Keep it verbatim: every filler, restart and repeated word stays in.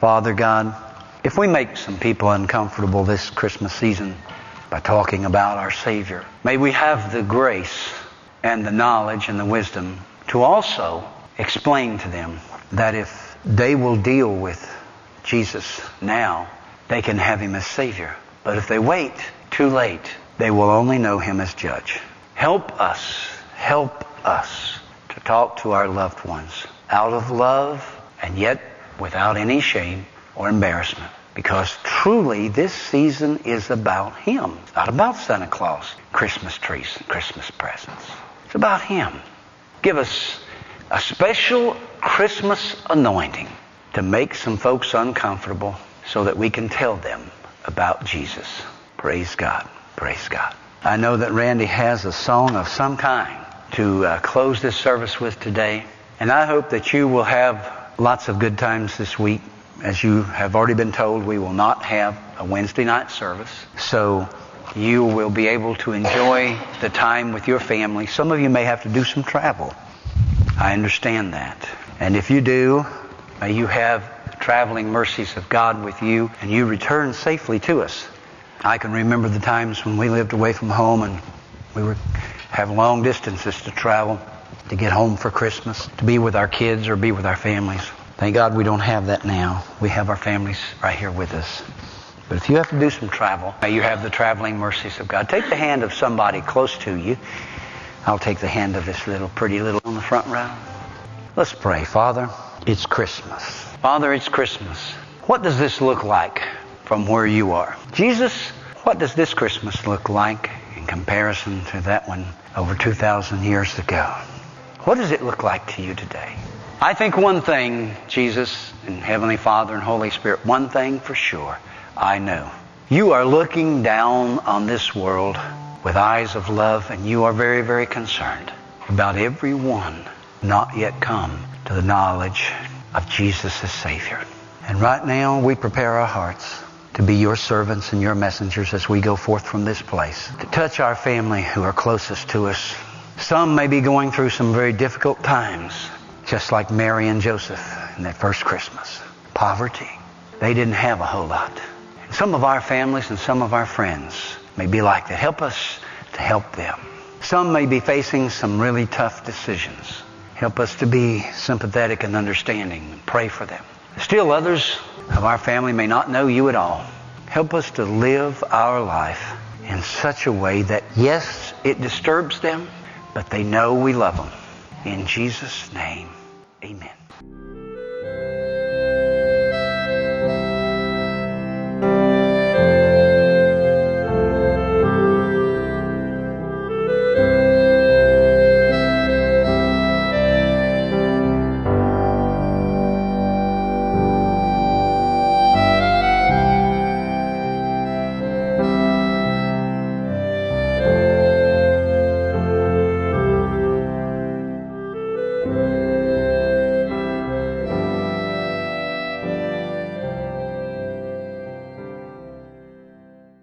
Father God, if we make some people uncomfortable this Christmas season by talking about our Savior, may we have the grace and the knowledge and the wisdom to also explain to them that if they will deal with Jesus now, they can have Him as Savior. But if they wait too late, they will only know Him as Judge. Help us, help us to talk to our loved ones out of love and yet without any shame or embarrassment. Because truly this season is about Him. It's not about Santa Claus, Christmas trees, and Christmas presents. It's about Him. Give us a special Christmas anointing to make some folks uncomfortable so that we can tell them about Jesus. Praise God. Praise God. I know that Randy has a song of some kind to uh, close this service with today. And I hope that you will have lots of good times this week. As you have already been told, we will not have a Wednesday night service. So you will be able to enjoy the time with your family. Some of you may have to do some travel. I understand that. And if you do, may you have the traveling mercies of God with you and you return safely to us. I can remember the times when we lived away from home and we would have long distances to travel to get home for Christmas, to be with our kids or be with our families. Thank God we don't have that now. We have our families right here with us. But if you have to do some travel, may you have the traveling mercies of God. Take the hand of somebody close to you. I'll take the hand of this little pretty little on the front row. Let's pray. Father, it's Christmas. Father, it's Christmas. What does this look like from where you are? Jesus, what does this Christmas look like in comparison to that one over two thousand years ago? What does it look like to you today? I think one thing, Jesus and Heavenly Father and Holy Spirit, one thing for sure, I know. You are looking down on this world with eyes of love, and you are very, very concerned about everyone not yet come to the knowledge of Jesus as Savior. And right now, we prepare our hearts to be your servants and your messengers as we go forth from this place, to touch our family who are closest to us. Some may be going through some very difficult times, just like Mary and Joseph in that first Christmas. Poverty. They didn't have a whole lot. And some of our families and some of our friends may be like that. Help us to help them. Some may be facing some really tough decisions. Help us to be sympathetic and understanding and pray for them. Still others of our family may not know you at all. Help us to live our life in such a way that, yes, it disturbs them, but they know we love them. In Jesus' name, amen.